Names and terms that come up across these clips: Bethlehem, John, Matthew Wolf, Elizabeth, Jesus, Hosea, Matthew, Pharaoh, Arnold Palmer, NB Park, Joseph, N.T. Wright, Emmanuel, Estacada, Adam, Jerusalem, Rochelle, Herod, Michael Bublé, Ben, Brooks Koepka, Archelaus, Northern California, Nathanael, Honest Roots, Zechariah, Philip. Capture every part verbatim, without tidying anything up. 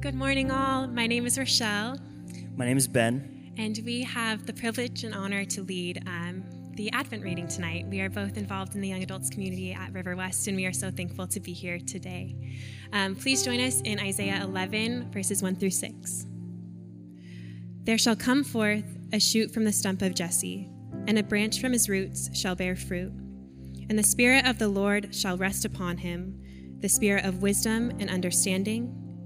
Good morning, all. My name is Rochelle. My name is Ben. And we have the privilege and honor to lead um, the Advent reading tonight. We are both involved in the young adults community at River West, and we are so thankful to be here today. Um, please join us in Isaiah eleven, verses one through six. There shall come forth a shoot from the stump of Jesse, and a branch from his roots shall bear fruit. And the Spirit of the Lord shall rest upon him, the Spirit of wisdom and understanding,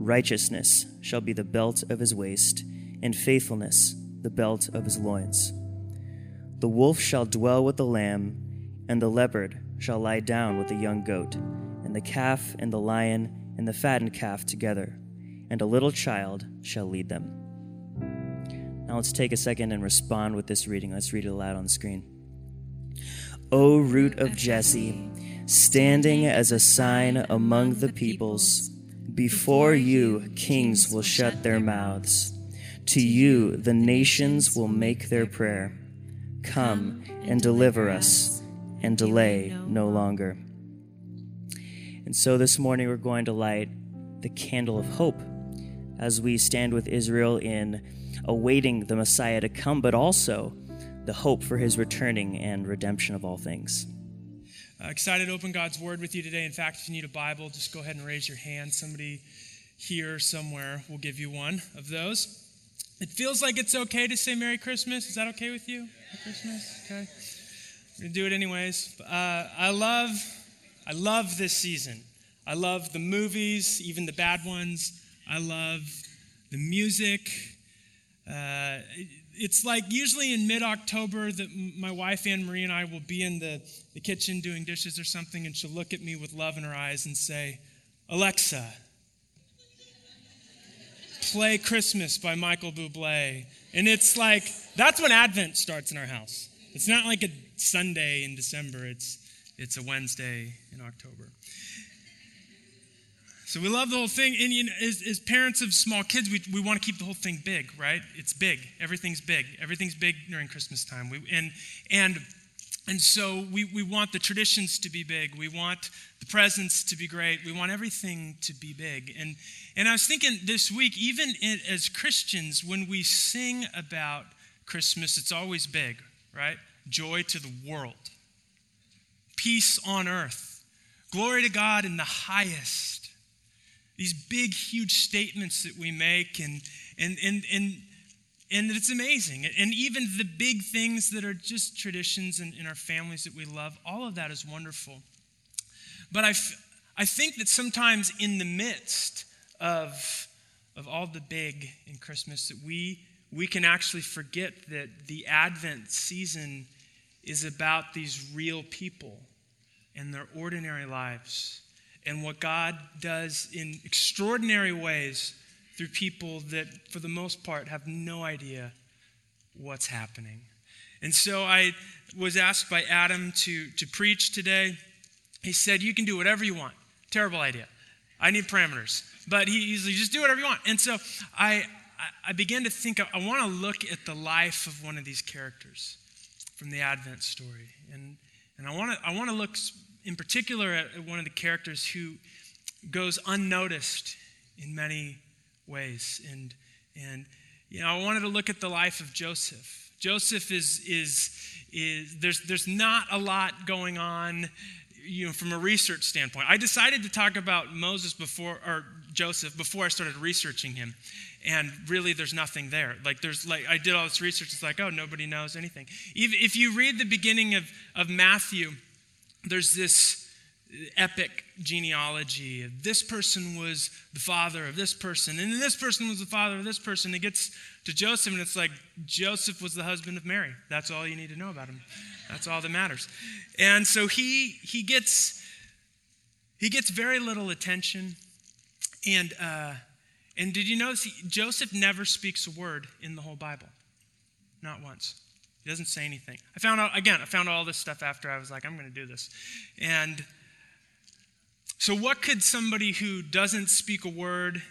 Righteousness shall be the belt of his waist, and faithfulness the belt of his loins. The wolf shall dwell with the lamb, and the leopard shall lie down with the young goat, and the calf and the lion and the fattened calf together, and a little child shall lead them. Now let's take a second and respond with this reading. Let's read it aloud on the screen. O root of Jesse, standing as a sign among the peoples, before you, kings will shut their mouths. To you, the nations will make their prayer. Come and deliver us, and delay no longer. And so this morning we're going to light the candle of hope as we stand with Israel in awaiting the Messiah to come, but also the hope for his returning and redemption of all things. Uh, excited to open God's Word with you today. In fact, if you need a Bible, just go ahead and raise your hand. Somebody here somewhere will give you one of those. It feels like it's okay to say Merry Christmas. Is that okay with you? Merry Christmas? Okay. We're going to do it anyways. Uh, I love, I love this season. I love the movies, even the bad ones. I love the music. Uh, it's like usually in mid-October that my wife Anne-Marie and I will be in the, the kitchen doing dishes or something, and she'll look at me with love in her eyes and say, Alexa, play Christmas by Michael Bublé. And it's like, that's when Advent starts in our house. It's not like a Sunday in December. It's, it's a Wednesday in October. So we love the whole thing, and you know, as, as parents of small kids, we we want to keep the whole thing big, right? It's big. Everything's big. Everything's big during Christmas time. We and and and so we we want the traditions to be big. We want the presents to be great. We want everything to be big. And and I was thinking this week, even in, as Christians, when we sing about Christmas, it's always big, right? Joy to the world, peace on earth, glory to God in the highest. These big, huge statements that we make, and and and and and it's amazing. And even the big things that are just traditions in, in our families that we love, all of that is wonderful. But I, f- I think that sometimes in the midst of of all the big in Christmas, that we we can actually forget that the Advent season is about these real people and their ordinary lives, and what God does in extraordinary ways through people that, for the most part, have no idea what's happening. And so I was asked by Adam to, to preach today. He said, you can do whatever you want. Terrible idea. I need parameters. But he usually just do whatever you want. And so I, I began to think, I want to look at the life of one of these characters from the Advent story. And, and I want to I want to look in particular at one of the characters who goes unnoticed in many ways. And, and you know, I wanted to look at the life of Joseph. Joseph is, is, is there's, there's not a lot going on, you know, from a research standpoint. I decided to talk about Moses before, or Joseph, before I started researching him. And really, there's nothing there. Like, there's like I did all this research. It's like, oh, nobody knows anything. If, if you read the beginning of, of Matthew, there's this epic genealogy of this person was the father of this person, and then this person was the father of this person. It gets to Joseph, and it's like, Joseph was the husband of Mary. That's all you need to know about him. That's all that matters. And so he he gets he gets very little attention, and uh, And did you notice he, Joseph never speaks a word in the whole Bible? Not once. He doesn't say anything. I found out, again, I found out all this stuff after I was like, I'm going to do this. And so what could somebody who doesn't speak a word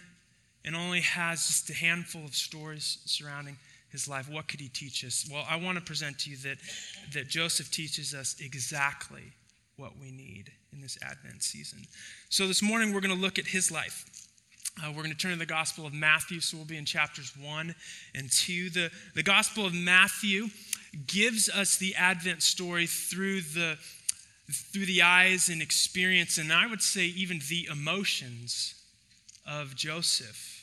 and only has just a handful of stories surrounding his life, what could he teach us? Well, I want to present to you that, that Joseph teaches us exactly what we need in this Advent season. So this morning we're going to look at his life. Uh, we're going to turn to the Gospel of Matthew, so we'll be in chapters one and two. The, the Gospel of Matthew gives us the Advent story through the, through the eyes and experience, and I would say even the emotions of Joseph.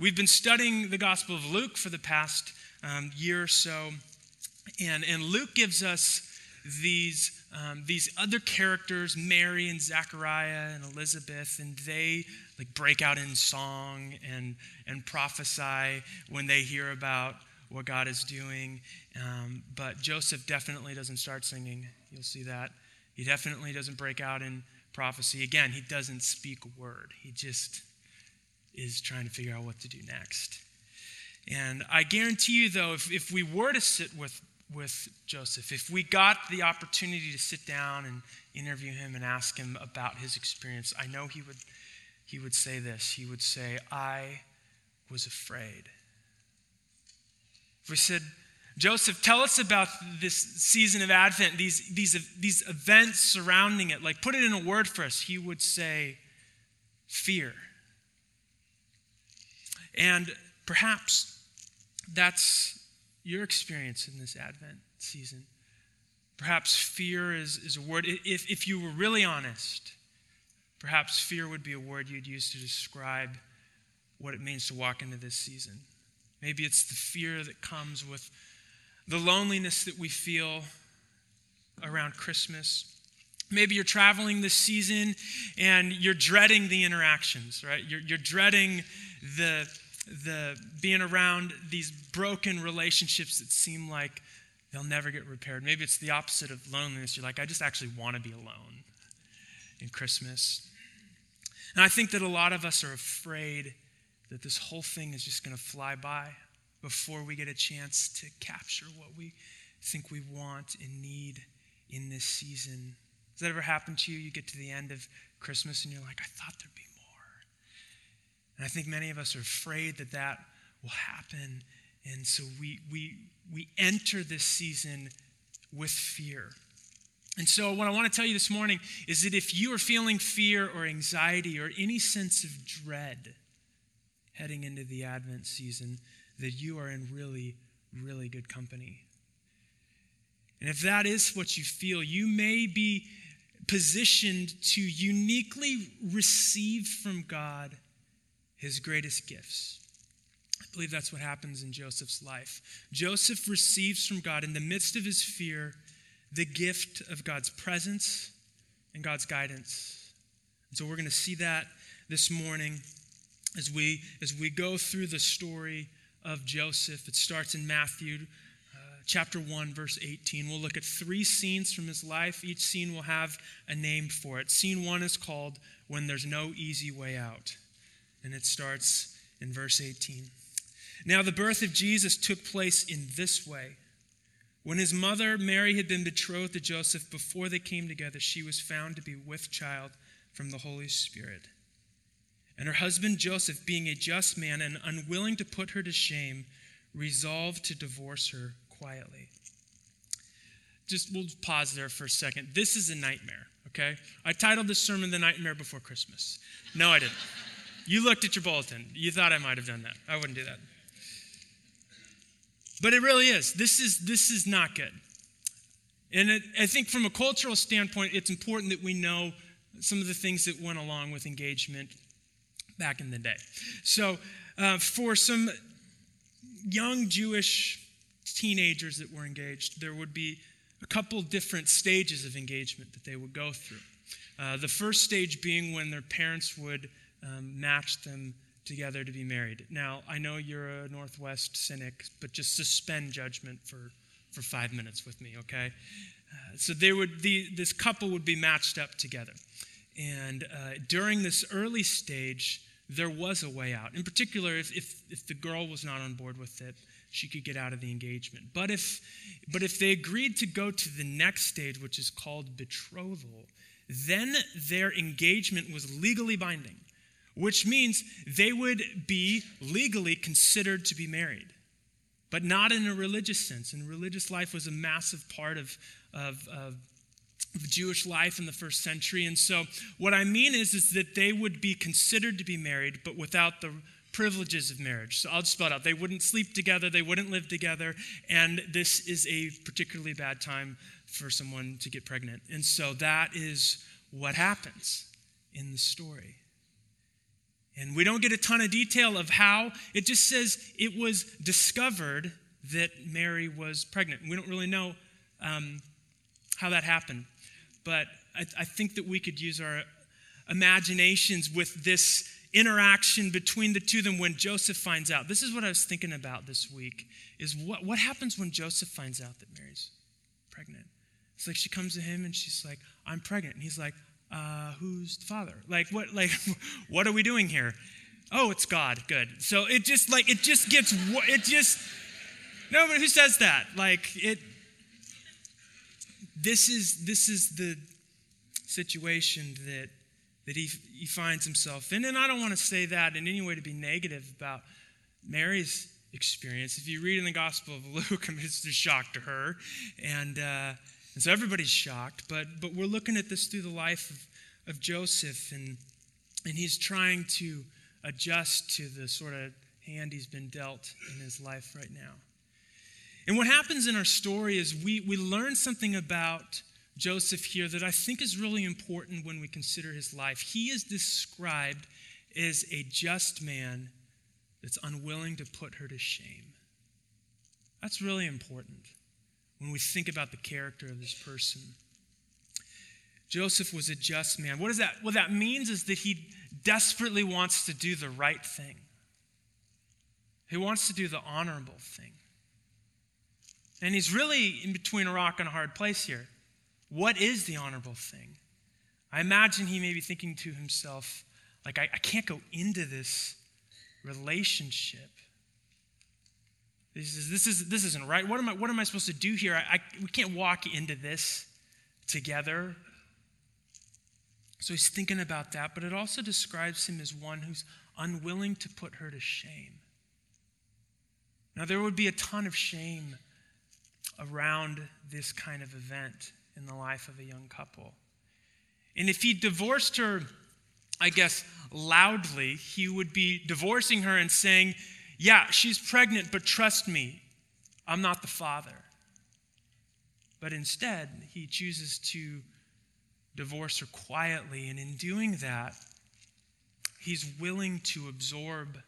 We've been studying the Gospel of Luke for the past um, year or so, and, and Luke gives us these um, these other characters, Mary and Zechariah and Elizabeth, and they like break out in song and and prophesy when they hear about what God is doing. Um, but Joseph definitely doesn't start singing. You'll see that. He definitely doesn't break out in prophecy. Again, he doesn't speak a word. He just is trying to figure out what to do next. And I guarantee you, though, if, if we were to sit with with Joseph, if we got the opportunity to sit down and interview him and ask him about his experience, I know he would he would say this. He would say, I was afraid. If we said, Joseph, tell us about this season of Advent, these, these, these events surrounding it, like put it in a word for us, he would say, fear. And perhaps that's your experience in this Advent season. Perhaps fear is, is a word. If, if you were really honest, perhaps fear would be a word you'd use to describe what it means to walk into this season. Maybe it's the fear that comes with the loneliness that we feel around Christmas. Maybe you're traveling this season and you're dreading the interactions, right? You're, you're dreading the... the being around these broken relationships that seem like they'll never get repaired. Maybe it's the opposite of loneliness. You're like, I just actually want to be alone in Christmas. And I think that a lot of us are afraid that this whole thing is just going to fly by before we get a chance to capture what we think we want and need in this season. Has that ever happened to you? You get to the end of Christmas and you're like, I thought there'd be. And I think many of us are afraid that that will happen. And so we we we enter this season with fear. And so what I want to tell you this morning is that if you are feeling fear or anxiety or any sense of dread heading into the Advent season, that you are in really, really good company. And if that is what you feel, you may be positioned to uniquely receive from God his greatest gifts. I believe that's what happens in Joseph's life. Joseph receives from God, in the midst of his fear, the gift of God's presence and God's guidance. And so we're going to see that this morning as we, as we go through the story of Joseph. It starts in Matthew uh, chapter one, verse eighteen. We'll look at three scenes from his life. Each scene will have a name for it. Scene one is called When There's No Easy Way Out. And it starts in verse eighteen. Now the birth of Jesus took place in this way. When his mother Mary had been betrothed to Joseph before they came together, she was found to be with child from the Holy Spirit. And her husband Joseph, being a just man and unwilling to put her to shame, resolved to divorce her quietly. Just we'll pause there for a second. This is a nightmare, okay? I titled this sermon The Nightmare Before Christmas. No, I didn't. You looked at your bulletin. You thought I might have done that. I wouldn't do that. But it really is. This is this is not good. And it, I think from a cultural standpoint, it's important that we know some of the things that went along with engagement back in the day. So uh, for some young Jewish teenagers that were engaged, there would be a couple different stages of engagement that they would go through. Uh, the first stage being when their parents would Um, match them together to be married. Now, I know you're a Northwest cynic, but just suspend judgment for, for five minutes with me, okay? Uh, so they would the, this couple would be matched up together. And uh, during this early stage, there was a way out. In particular, if, if, if the girl was not on board with it, she could get out of the engagement. But if, but if they agreed to go to the next stage, which is called betrothal, then their engagement was legally binding, which means they would be legally considered to be married, but not in a religious sense. And religious life was a massive part of, of, of Jewish life in the first century. And so what I mean is, is that they would be considered to be married, but without the privileges of marriage. So I'll just spell it out. They wouldn't sleep together. They wouldn't live together. And this is a particularly bad time for someone to get pregnant. And so that is what happens in the story. And we don't get a ton of detail of how. It just says it was discovered that Mary was pregnant. We don't really know um, how that happened. But I, I think that we could use our imaginations with this interaction between the two of them when Joseph finds out. This is what I was thinking about this week, is what, what happens when Joseph finds out that Mary's pregnant? It's like she comes to him and she's like, I'm pregnant. And he's like, Uh, who's the father? Like, what, like, what are we doing here? Oh, it's God. Good. So it just like, it just gets, it just, no, but who says that? Like it, this is, this is the situation that, that he, he finds himself in. And I don't want to say that in any way to be negative about Mary's experience. If you read in the Gospel of Luke, I mean, it's a shock to her. And, uh, And so everybody's shocked, but but we're looking at this through the life of, of Joseph, and and he's trying to adjust to the sort of hand he's been dealt in his life right now. And what happens in our story is we, we learn something about Joseph here that I think is really important when we consider his life. He is described as a just man that's unwilling to put her to shame. That's really important when we think about the character of this person. Joseph was a just man. What is that? What that means is that he desperately wants to do the right thing. He wants to do the honorable thing. And he's really in between a rock and a hard place here. What is the honorable thing? I imagine he may be thinking to himself, like, I, I can't go into this relationship. This is this is this isn't right. What am I what am I supposed to do here? I, I we can't walk into this together. So he's thinking about that, but it also describes him as one who's unwilling to put her to shame. Now there would be a ton of shame around this kind of event in the life of a young couple. And if he divorced her, I guess loudly, he would be divorcing her and saying, yeah, she's pregnant, but trust me, I'm not the father. But instead, he chooses to divorce her quietly, and in doing that, he's willing to absorb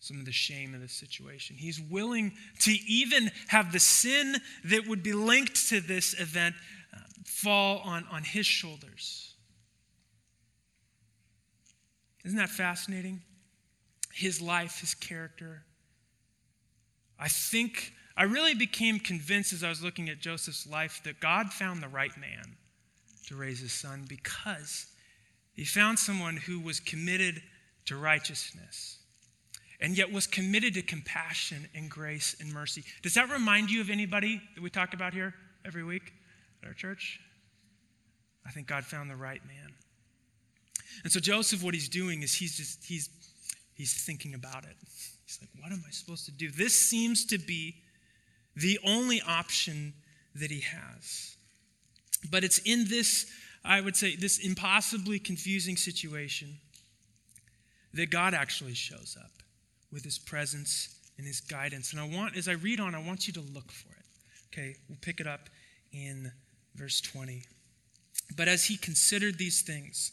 some of the shame of the situation. He's willing to even have the sin that would be linked to this event uh, fall on, on his shoulders. Isn't that fascinating? His life, his character. I think, I really became convinced as I was looking at Joseph's life that God found the right man to raise his son, because he found someone who was committed to righteousness and yet was committed to compassion and grace and mercy. Does that remind you of anybody that we talk about here every week at our church? I think God found the right man. And so Joseph, what he's doing is he's just, he's He's thinking about it. He's like, what am I supposed to do? This seems to be the only option that he has. But it's in this, I would say, this impossibly confusing situation that God actually shows up with his presence and his guidance. And I want, as I read on, I want you to look for it. Okay, we'll pick it up in verse twenty. But as he considered these things,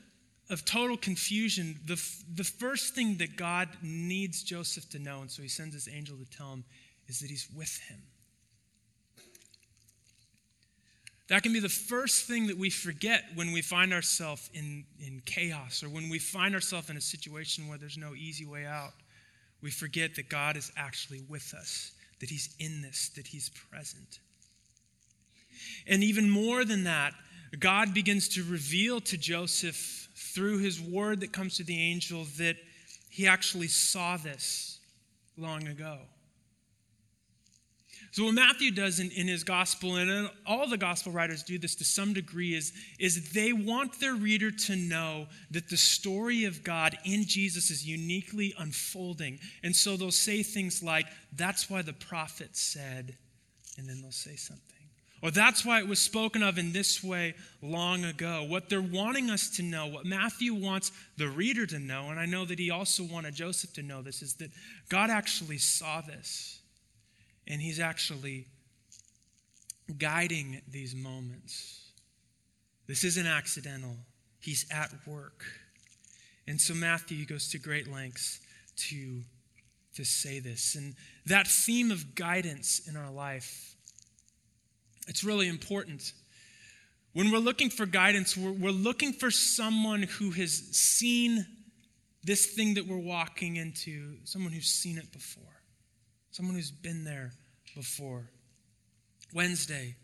of total confusion, the, f- the first thing that God needs Joseph to know, and so he sends his angel to tell him, is that he's with him. That can be the first thing that we forget when we find ourselves in, in chaos, or when we find ourselves in a situation where there's no easy way out. We forget that God is actually with us, that he's in this, that he's present. And even more than that, God begins to reveal to Joseph through his word that comes to the angel that he actually saw this long ago. So what Matthew does in, in his gospel, and all the gospel writers do this to some degree, is, is they want their reader to know that the story of God in Jesus is uniquely unfolding. And so they'll say things like, that's why the prophet said, and then they'll say something. Or that's why it was spoken of in this way long ago. What they're wanting us to know, what Matthew wants the reader to know, and I know that he also wanted Joseph to know this, is that God actually saw this. And he's actually guiding these moments. This isn't accidental. He's at work. And so Matthew goes to great lengths to, to say this. And that theme of guidance in our life, it's really important. When we're looking for guidance, we're, we're looking for someone who has seen this thing that we're walking into, someone who's seen it before. Someone who's been there before. Wednesday,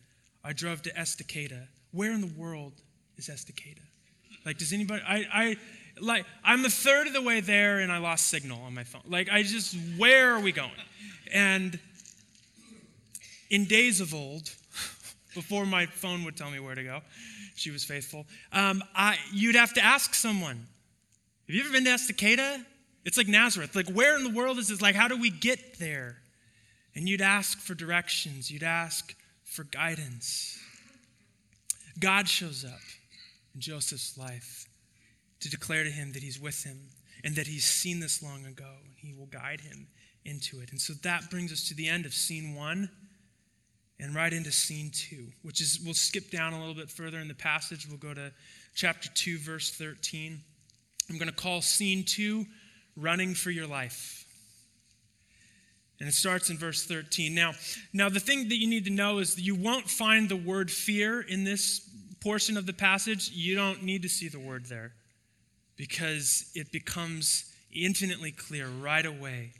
I drove to Estacada. Where in the world is Estacada? Like, does anybody, I, I, like, I'm a third of the way there and I lost signal on my phone. Like, I just, where are we going? And in days of old, before my phone would tell me where to go, she was faithful, um, I, you'd have to ask someone, have you ever been to Estacada? It's like Nazareth. Like, where in the world is this? Like, how do we get there? And you'd ask for directions. You'd ask for guidance. God shows up in Joseph's life to declare to him that he's with him and that he's seen this long ago, and he will guide him into it. And so that brings us to the end of scene one and right into scene two, which is, we'll skip down a little bit further in the passage. We'll go to chapter two, verse thirteen. I'm going to call scene two, running for your life. And it starts in verse thirteen. Now, now the thing that you need to know is that you won't find the word fear in this portion of the passage. You don't need to see the word there because it becomes infinitely clear right away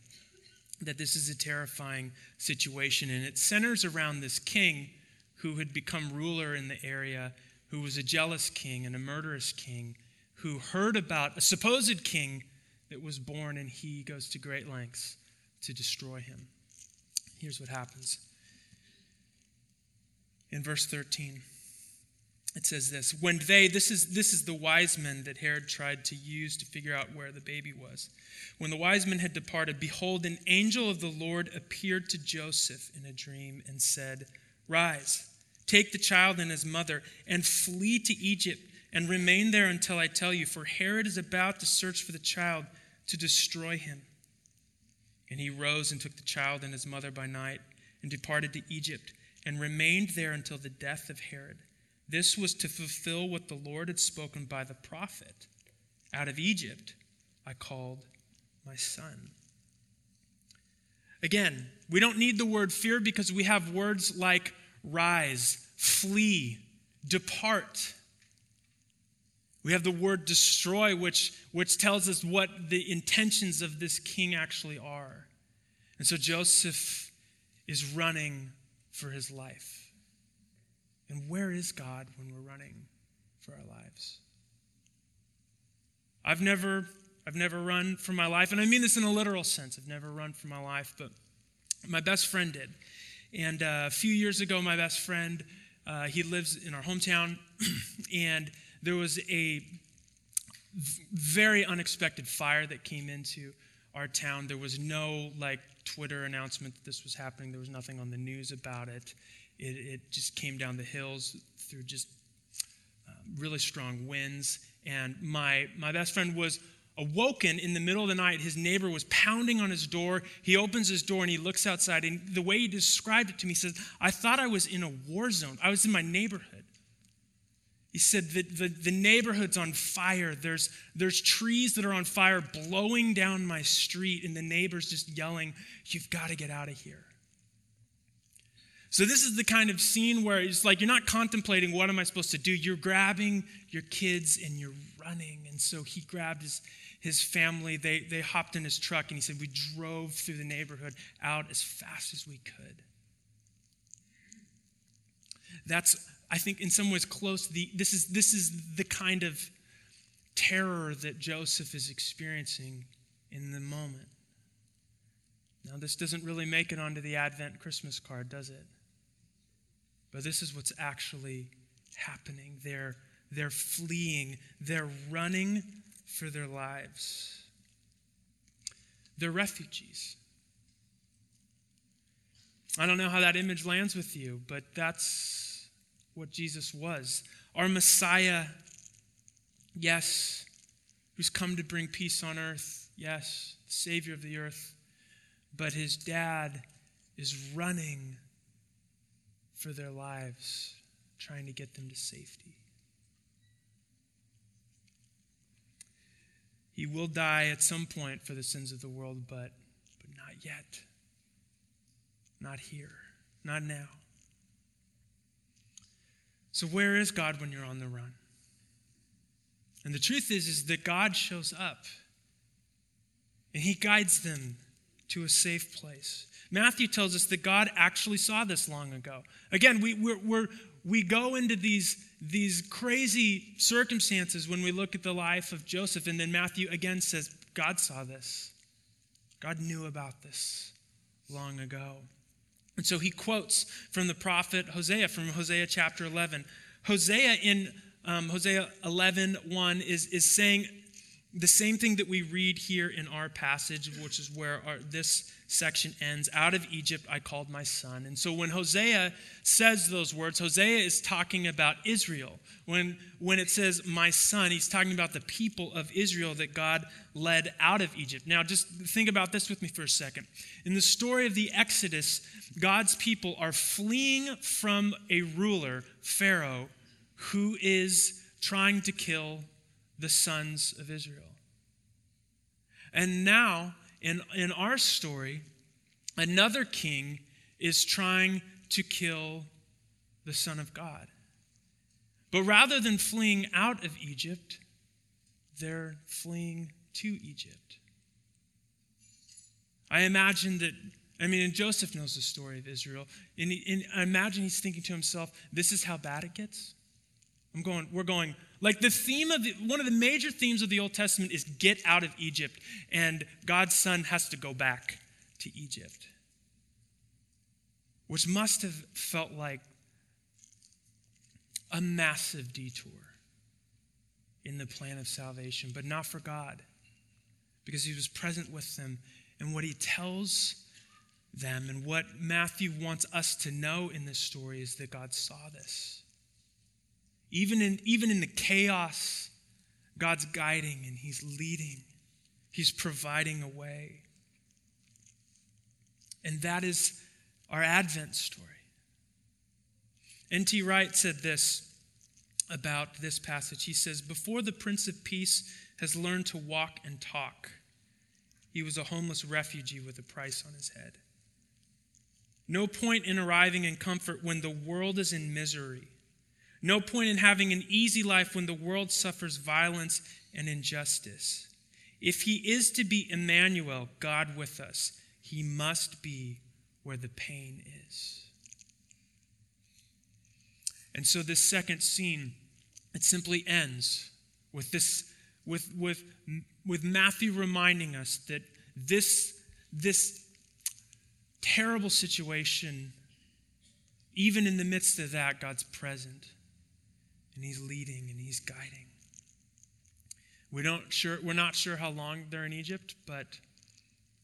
that this is a terrifying situation. And it centers around this king who had become ruler in the area, who was a jealous king and a murderous king, who heard about a supposed king that was born, and he goes to great lengths to destroy him. Here's what happens. In verse thirteen, it says this, when they, this is this is the wise men that Herod tried to use to figure out where the baby was. When the wise men had departed, behold, an angel of the Lord appeared to Joseph in a dream and said, rise, take the child and his mother, and flee to Egypt, and remain there until I tell you, for Herod is about to search for the child to destroy him. And he rose and took the child and his mother by night and departed to Egypt and remained there until the death of Herod. This was to fulfill what the Lord had spoken by the prophet. Out of Egypt I called my son. Again, we don't need the word fear because we have words like rise, flee, depart. We have the word destroy, which, which tells us what the intentions of this king actually are. And so Joseph is running for his life. And where is God when we're running for our lives? I've never, I've never run for my life, and I mean this in a literal sense. I've never run for my life, but my best friend did. And uh, a few years ago, my best friend, uh, he lives in our hometown, and there was a very unexpected fire that came into our town. There was no, like, Twitter announcement that this was happening. There was nothing on the news about it. It, it just came down the hills through just uh, really strong winds. And my, my best friend was awoken in the middle of the night. His neighbor was pounding on his door. He opens his door and he looks outside. And the way he described it to me, he says, I thought I was in a war zone. I was in my neighborhood. He said that the, the neighborhood's on fire. There's, there's trees that are on fire blowing down my street, and the neighbor's just yelling, you've got to get out of here. So this is the kind of scene where it's like you're not contemplating what am I supposed to do. You're grabbing your kids and you're running. And so he grabbed his, his family. They, they hopped in his truck, and he said we drove through the neighborhood out as fast as we could. That's, I think, in some ways close to the, this is, this is the kind of terror that Joseph is experiencing in the moment. Now, this doesn't really make it onto the Advent Christmas card, does it? But this is what's actually happening. They're, they're fleeing. They're running for their lives. They're refugees. I don't know how that image lands with you, but that's what Jesus was. Our Messiah, yes, who's come to bring peace on earth, yes, Savior of the earth, but his dad is running for their lives, trying to get them to safety. He will die at some point for the sins of the world, but, but not yet. Not here. Not now. So where is God when you're on the run? And the truth is, is that God shows up and he guides them to a safe place. Matthew tells us that God actually saw this long ago. Again, we we're, we're, we go into these, these crazy circumstances when we look at the life of Joseph, and then Matthew again says, God saw this. God knew about this long ago. And so he quotes from the prophet Hosea, from Hosea chapter eleven. Hosea in um, Hosea eleven one is, is saying the same thing that we read here in our passage, which is where our, this section ends. Out of Egypt I called my son. And so when Hosea says those words, Hosea is talking about Israel. When, when it says my son, he's talking about the people of Israel that God led out of Egypt. Now just think about this with me for a second. In the story of the Exodus, God's people are fleeing from a ruler, Pharaoh, who is trying to kill the sons of Israel. And now, in, in our story, another king is trying to kill the Son of God. But rather than fleeing out of Egypt, they're fleeing to Egypt. I imagine that, I mean, and Joseph knows the story of Israel, and, he, and I imagine he's thinking to himself, this is how bad it gets? I'm going, we're going, like the theme of, the, one of the major themes of the Old Testament is get out of Egypt, and God's son has to go back to Egypt, which must have felt like a massive detour in the plan of salvation, but not for God, because he was present with them, and what he tells them and what Matthew wants us to know in this story is that God saw this. Even in, even in the chaos, God's guiding and he's leading. He's providing a way. And that is our Advent story. N T Wright said this about this passage. He says, before the Prince of Peace has learned to walk and talk, he was a homeless refugee with a price on his head. No point in arriving in comfort when the world is in misery. No point in having an easy life when the world suffers violence and injustice. If he is to be Emmanuel, God with us, he must be where the pain is. And so this second scene, it simply ends with this, with with with Matthew reminding us that this, this terrible situation, even in the midst of that, God's present. And he's leading and he's guiding. We don't sure, we're not sure how long they're in Egypt, but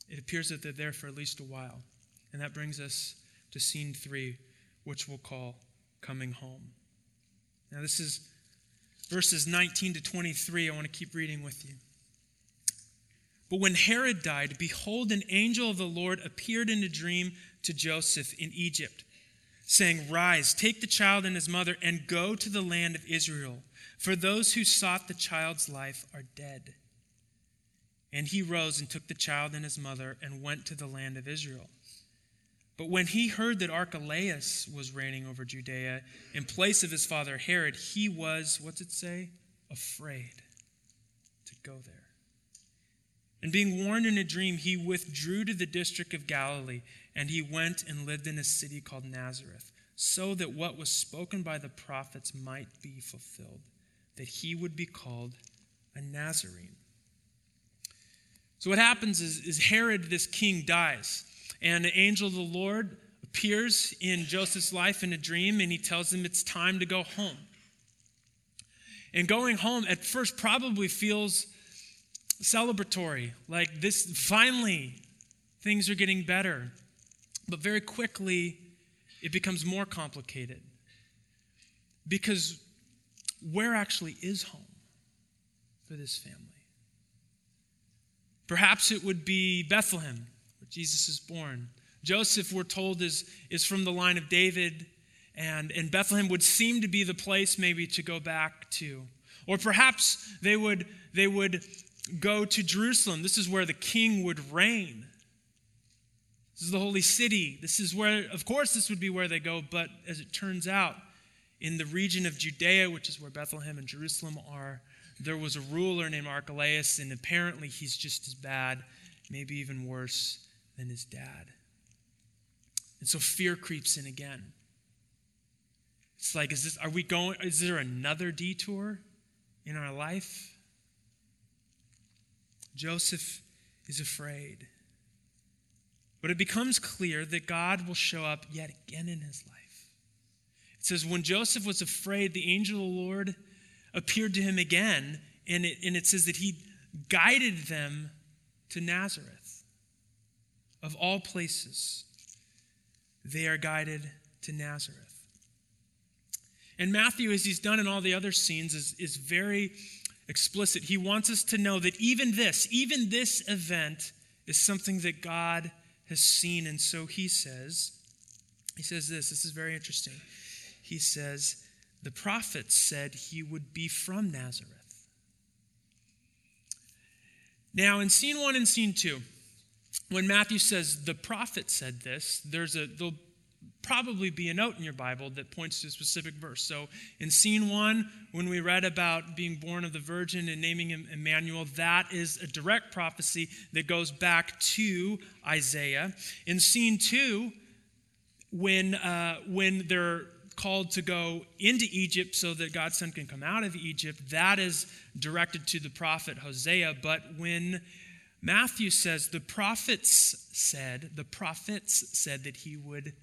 it appears that they're there for at least a while. And that brings us to scene three, which we'll call coming home. Now this is verses nineteen to twenty-three. I want to keep reading with you. But when Herod died, behold, an angel of the Lord appeared in a dream to Joseph in Egypt, saying, "Rise, take the child and his mother, and go to the land of Israel, for those who sought the child's life are dead." And he rose and took the child and his mother and went to the land of Israel. But when he heard that Archelaus was reigning over Judea in place of his father Herod, he was, what's it say? Afraid to go there. And being warned in a dream, he withdrew to the district of Galilee, and he went and lived in a city called Nazareth, so that what was spoken by the prophets might be fulfilled, that he would be called a Nazarene. So what happens is, is Herod, this king, dies, and the angel of the Lord appears in Joseph's life in a dream, and he tells him it's time to go home. And going home at first probably feels celebratory, like this, finally, things are getting better. But very quickly, it becomes more complicated because where actually is home for this family? Perhaps it would be Bethlehem, where Jesus is born. Joseph, we're told, is, is from the line of David, and, and Bethlehem would seem to be the place maybe to go back to. Or perhaps they would they would... go to Jerusalem. This is where the king would reign. This is the holy city. This is where, of course, this would be where they go, but as it turns out, in the region of Judea, which is where Bethlehem and Jerusalem are, there was a ruler named Archelaus, and apparently he's just as bad, maybe even worse than his dad. And so fear creeps in again. It's like, is this, are we going, is there another detour in our life? Joseph is afraid. But it becomes clear that God will show up yet again in his life. It says, when Joseph was afraid, the angel of the Lord appeared to him again, and it, and it says that he guided them to Nazareth. Of all places, they are guided to Nazareth. And Matthew, as he's done in all the other scenes, is, is very explicit. He wants us to know that even this, even this event is something that God has seen. And so he says, he says this, this is very interesting. He says, the prophets said he would be from Nazareth. Now in scene one and scene two, when Matthew says the prophet said this, there's a, there'll probably be a note in your Bible that points to a specific verse. So in scene one, when we read about being born of the Virgin and naming him Emmanuel, that is a direct prophecy that goes back to Isaiah. In scene two, when uh, when they're called to go into Egypt so that God's son can come out of Egypt, that is directed to the prophet Hosea. But when Matthew says the prophets said, the prophets said that he would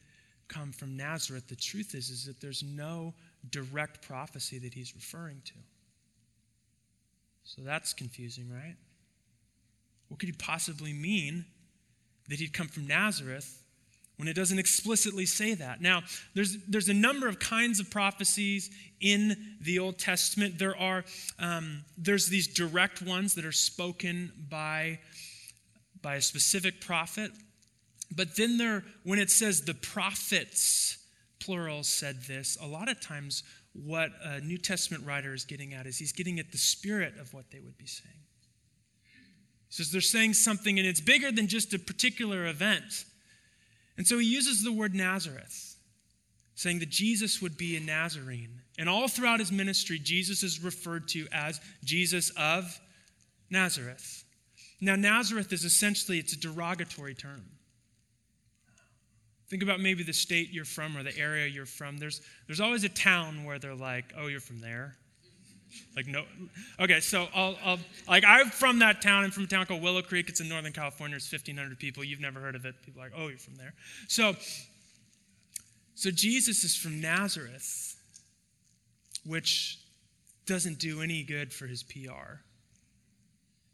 come from Nazareth, the truth is, is that there's no direct prophecy that he's referring to. So that's confusing, right? What could he possibly mean that he'd come from Nazareth when it doesn't explicitly say that? Now, there's there's a number of kinds of prophecies in the Old Testament. There are um, there's these direct ones that are spoken by by a specific prophet. But then there, when it says the prophets, plural, said this, a lot of times what a New Testament writer is getting at is he's getting at the spirit of what they would be saying. He says they're saying something, and it's bigger than just a particular event. And so he uses the word Nazareth, saying that Jesus would be a Nazarene. And all throughout his ministry, Jesus is referred to as Jesus of Nazareth. Now, Nazareth is essentially, it's a derogatory term. Think about maybe the state you're from or the area you're from. There's there's always a town where they're like, oh, you're from there? Like, no. Okay, so I'll, I'll like I'm from that town. I'm from a town called Willow Creek. It's in Northern California. It's fifteen hundred people. You've never heard of it. People are like, oh, you're from there. So, so Jesus is from Nazareth, which doesn't do any good for his P R.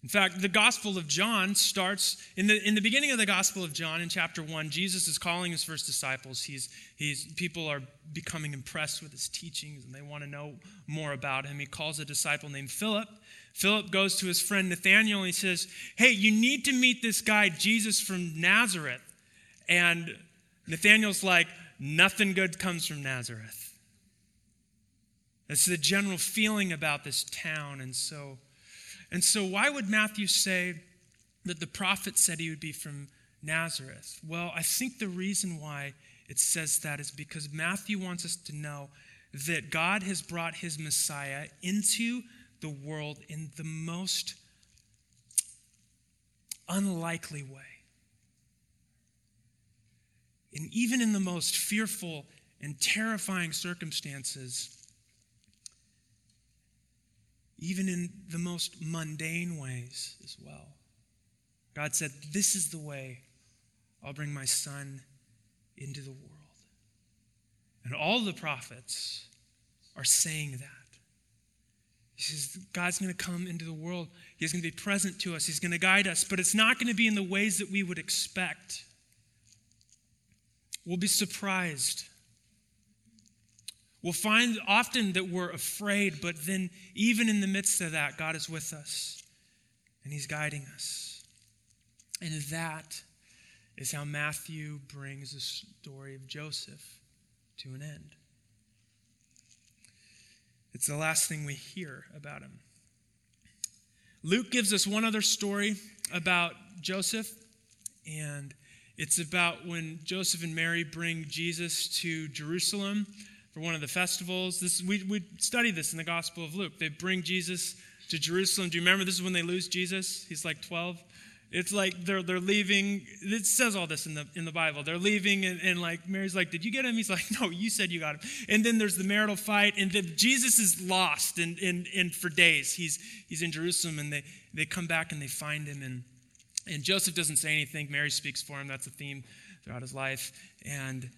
In fact, the Gospel of John starts, in the in the beginning of the Gospel of John, in chapter one, Jesus is calling his first disciples. He's he's people are becoming impressed with his teachings, and they want to know more about him. He calls a disciple named Philip. Philip goes to his friend Nathanael, and he says, hey, you need to meet this guy, Jesus from Nazareth. And Nathanael's like, nothing good comes from Nazareth. That's the general feeling about this town, and so... And so why would Matthew say that the prophet said he would be from Nazareth? Well, I think the reason why it says that is because Matthew wants us to know that God has brought his Messiah into the world in the most unlikely way. And even in the most fearful and terrifying circumstances, even in the most mundane ways as well. God said, this is the way I'll bring my son into the world. And all the prophets are saying that. He says, God's going to come into the world. He's going to be present to us. He's going to guide us, but it's not going to be in the ways that we would expect. We'll be surprised. We'll find often that we're afraid, but then even in the midst of that, God is with us and he's guiding us. And that is how Matthew brings the story of Joseph to an end. It's the last thing we hear about him. Luke gives us one other story about Joseph, and it's about when Joseph and Mary bring Jesus to Jerusalem for one of the festivals. This we, we study this in the Gospel of Luke. They bring Jesus to Jerusalem. Do you remember this is when they lose Jesus? He's like twelve. It's like they're they're leaving. It says all this in the in the Bible. They're leaving, and, and like Mary's like, did you get him? He's like, no, you said you got him. And then there's the marital fight, and the, Jesus is lost and and and for days. He's he's in Jerusalem, and they, they come back and they find him, and and Joseph doesn't say anything. Mary speaks for him. That's a theme throughout his life. And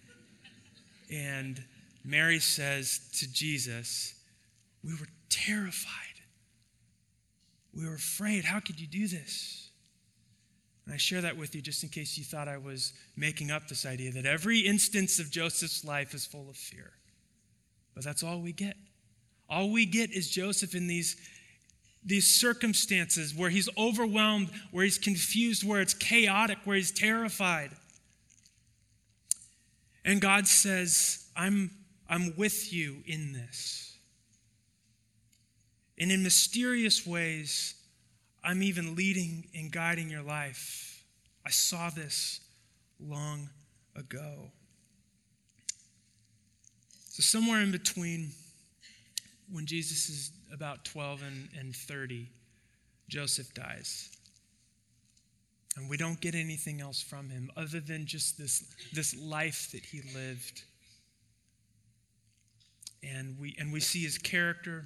and Mary says to Jesus, we were terrified. We were afraid. How could you do this? And I share that with you just in case you thought I was making up this idea that every instance of Joseph's life is full of fear. But that's all we get. All we get is Joseph in these, these circumstances where he's overwhelmed, where he's confused, where it's chaotic, where he's terrified. And God says, I'm I'm with you in this. And in mysterious ways, I'm even leading and guiding your life. I saw this long ago. So somewhere in between, when Jesus is about twelve and, and thirty, Joseph dies. And we don't get anything else from him other than just this, this life that he lived. And we and we see his character,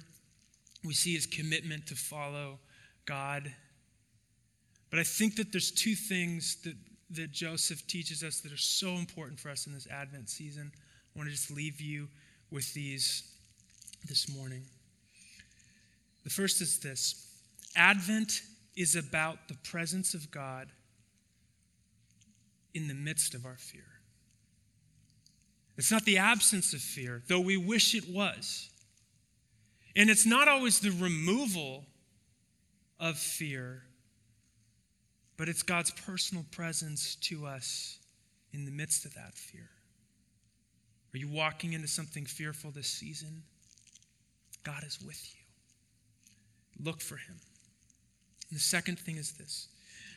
we see his commitment to follow God. But I think that there's two things that, that Joseph teaches us that are so important for us in this Advent season. I want to just leave you with these this morning. The first is this: Advent is about the presence of God in the midst of our fear. It's not the absence of fear, though we wish it was. And it's not always the removal of fear, but it's God's personal presence to us in the midst of that fear. Are you walking into something fearful this season? God is with you. Look for him. And the second thing is this: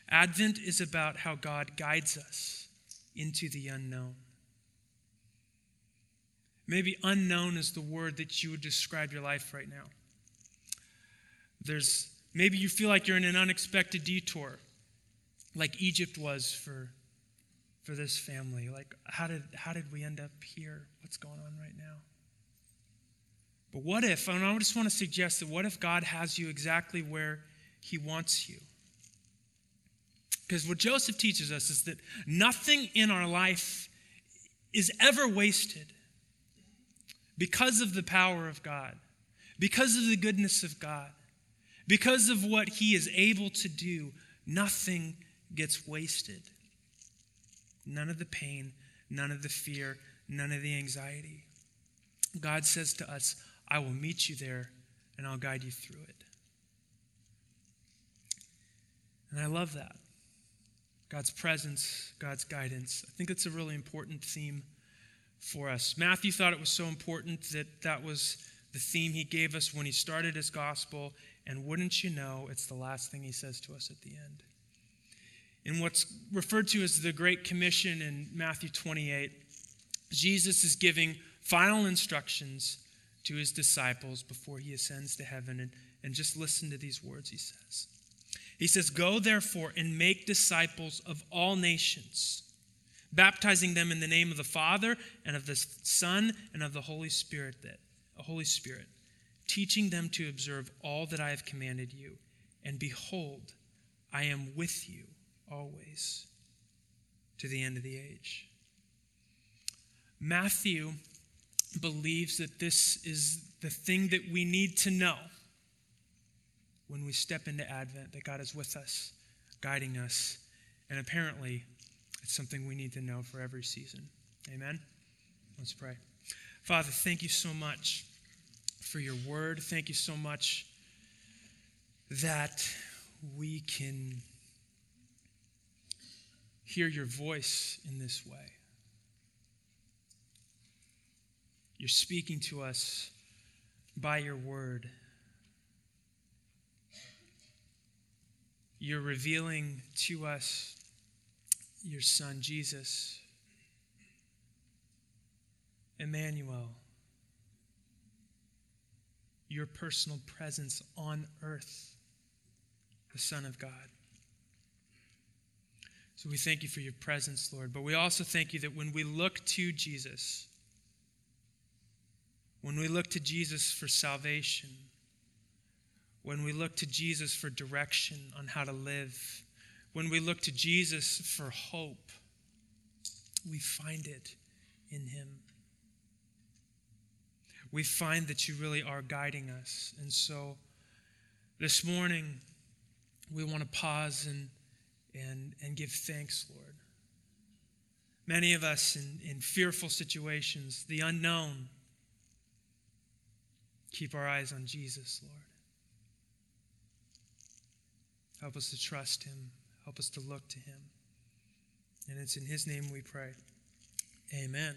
Advent is about how God guides us into the unknown. Maybe unknown is the word that you would describe your life right now. There's maybe you feel like you're in an unexpected detour, like Egypt was for, for this family. Like, how did how did we end up here? What's going on right now? But what if, and I just want to suggest that what if God has you exactly where he wants you? Because what Joseph teaches us is that nothing in our life is ever wasted. Because of the power of God, because of the goodness of God, Because of what he is able to do, nothing gets wasted. None of the pain, none of the fear, none of the anxiety. God says to us, I will meet you there and I'll guide you through it. And I love that. God's presence, God's guidance. I think it's a really important theme for us. Matthew thought it was so important that that was the theme he gave us when he started his gospel. And wouldn't you know, it's the last thing he says to us at the end. In what's referred to as the Great Commission in Matthew twenty-eight, Jesus is giving final instructions to his disciples before he ascends to heaven. And, and just listen to these words he says. He says, go therefore and make disciples of all nations, baptizing them in the name of the Father and of the Son and of the Holy Spirit, that, the Holy Spirit, teaching them to observe all that I have commanded you. And behold, I am with you always to the end of the age. Matthew believes that this is the thing that we need to know when we step into Advent, that God is with us, guiding us, and apparently it's something we need to know for every season. Amen? Let's pray. Father, thank you so much for your word. Thank you so much that we can hear your voice in this way. You're speaking to us by your word. You're revealing to us your son, Jesus, Emmanuel, your personal presence on earth, the Son of God. So we thank you for your presence, Lord, but we also thank you that when we look to Jesus, when we look to Jesus for salvation, when we look to Jesus for direction on how to live, when we look to Jesus for hope, we find it in him. We find that you really are guiding us. And so this morning, we want to pause and and, and give thanks, Lord. Many of us in, in fearful situations, the unknown, keep our eyes on Jesus, Lord. Help us to trust him. Help us to look to him. And it's in his name we pray. Amen.